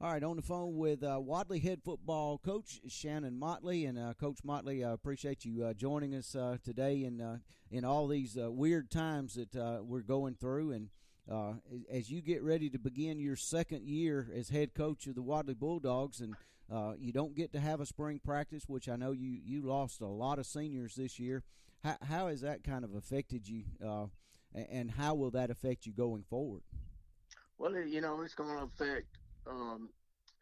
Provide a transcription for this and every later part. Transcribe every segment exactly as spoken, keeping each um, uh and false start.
All right, on the phone with uh, Wadley head football coach Shenan Motley. And uh, Coach Motley, I uh, appreciate you uh, joining us uh, today in, uh, in all these uh, weird times that uh, we're going through. And uh, as you get ready to begin your second year as head coach of the Wadley Bulldogs, and uh, you don't get to have a spring practice, which I know you, you lost a lot of seniors this year, how, how has that kind of affected you, uh, and how will that affect you going forward? Well, you know, it's going to affect – Um,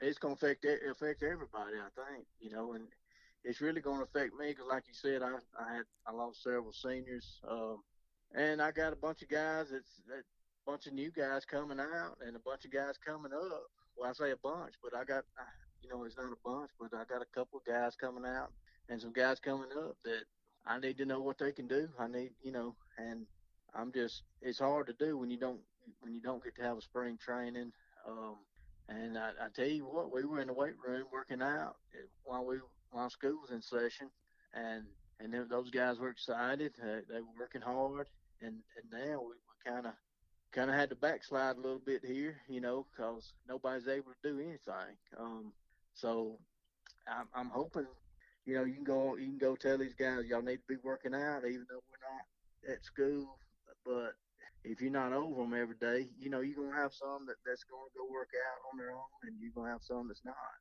it's going to affect affect everybody, I think, you know, and it's really going to affect me because, like you said, I, I had I lost several seniors, um, and I got a bunch of guys that's that bunch of new guys coming out and a bunch of guys coming up. Well, I say a bunch, but I got, you know, it's not a bunch, but I got a couple of guys coming out and some guys coming up that I need to know what they can do. I need, you know, and I'm just it's hard to do when you don't when you don't get to have a spring training. Um, And I, I tell you what, we were in the weight room working out while we while school was in session, and and then those guys were excited. Uh, they were working hard, and, and now we kind of kind of had to backslide a little bit here, you know, because nobody's able to do anything. Um, so I'm, I'm hoping, you know, you can go you can go tell these guys y'all need to be working out, even though we're not at school, but. If you're not over them every day, you know, you're going to have some that, that's going to go work out on their own, and you're going to have some that's not.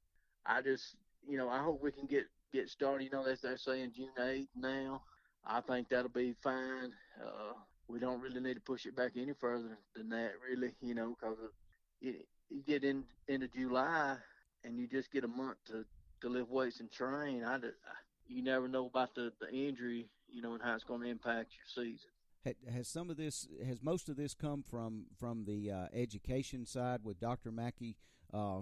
I just, you know, I hope we can get, get started. You know, that's, they're saying June eighth now. I think that'll be fine. Uh, we don't really need to push it back any further than that, really, you know, because you, you get in, into July and you just get a month to, to lift weights and train. I just, you never know about the, the injury, you know, and how it's going to impact your season. Has some of this, has most of this come from from the uh, education side with Doctor Mackey uh,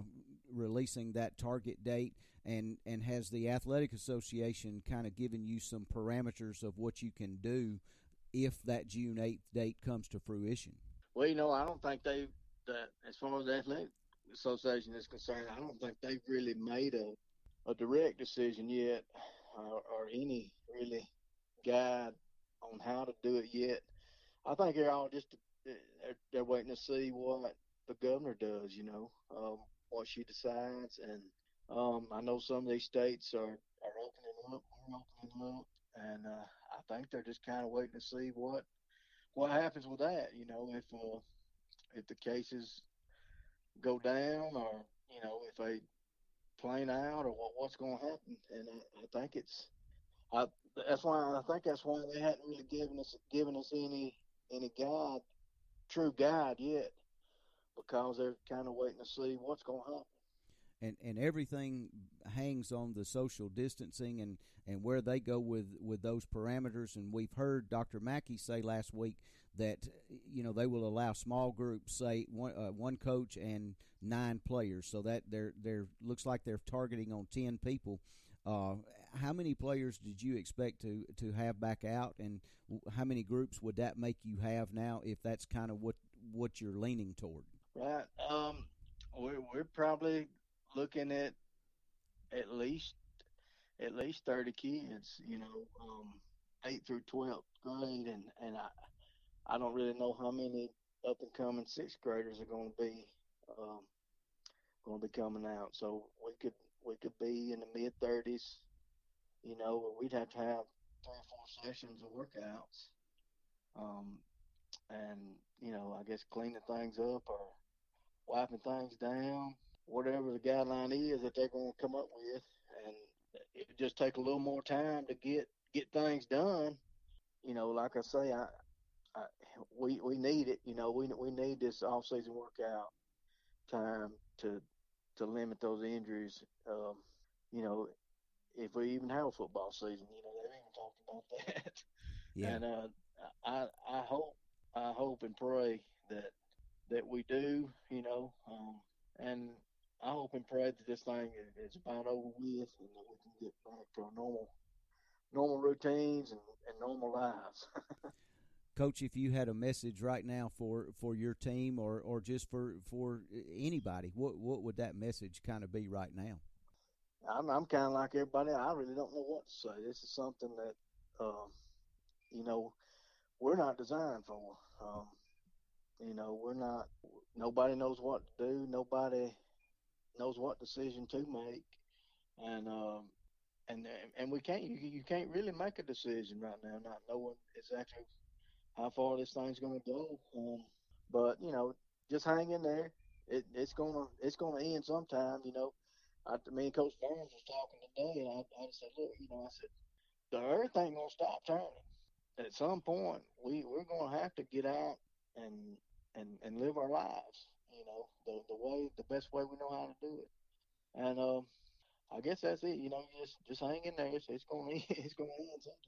releasing that target date, and, and has the Athletic Association kind of given you some parameters of what you can do if that June eighth date comes to fruition? Well, you know, I don't think they, that as far as the Athletic Association is concerned, I don't think they've really made a, a direct decision yet, or, or any really guide on how to do it yet. I think they're all just they're, they're waiting to see what the governor does, you know, um, what she decides. And um, I know some of these states are, are opening up, we're opening up, and uh, I think they're just kind of waiting to see what what happens with that, you know, if uh, if the cases go down, or you know, if they plane out, or what, what's going to happen. And I, I think it's. I, that's why I think that's why they hadn't really given us given us any any guide, true guide yet, because they're kind of waiting to see what's going to happen. And and everything hangs on the social distancing and, and where they go with, with those parameters. And we've heard Doctor Mackey say last week that you know they will allow small groups, say one uh, one coach and nine players, so that they're they're looks like they're targeting on ten people. Uh, how many players did you expect to, to have back out, and how many groups would that make you have now if that's kind of what, what you're leaning toward? Right. Um, we're, we're probably looking at at least at least thirty kids, you know, um, eighth through twelfth grade, and, and I, I don't really know how many up-and-coming sixth graders are going to be um, going to be coming out, so we could – we could be in the mid-thirties, you know, where we'd have to have three or four sessions of workouts. Um, and, you know, I guess cleaning things up or wiping things down, whatever the guideline is that they're going to come up with. And it would just take a little more time to get, get things done. You know, like I say, I, I we we need it. You know, we we need this off-season workout time to – to limit those injuries, um, you know, if we even have a football season, you know, they've even talked about that. Yeah. And uh, I, I hope, I hope and pray that that we do, you know, um, and I hope and pray that this thing is, is about over with, and that we can get back to our normal, normal routines and, and normal lives. Coach, if you had a message right now for, for your team or, or just for for anybody, what what would that message kind of be right now? I'm, I'm kind of like everybody. I really don't know what to say. This is something that, um, you know, we're not designed for. Um, you know, we're not – nobody knows what to do. Nobody knows what decision to make, and um, and and we can't you, you can't really make a decision right now, not knowing exactly how far this thing's going to go. Um, but you know, just hang in there. It, it's gonna it's gonna end sometime. You know, I, me and Coach Barnes was talking today, and I, I just said, look, you know, I said the earth ain't gonna stop turning. At some point, we we're gonna have to get out and and and live our lives. You know, the the way the best way we know how to do it. And um, I guess that's it. You know, just just hang in there. It's, it's gonna it's gonna end sometime.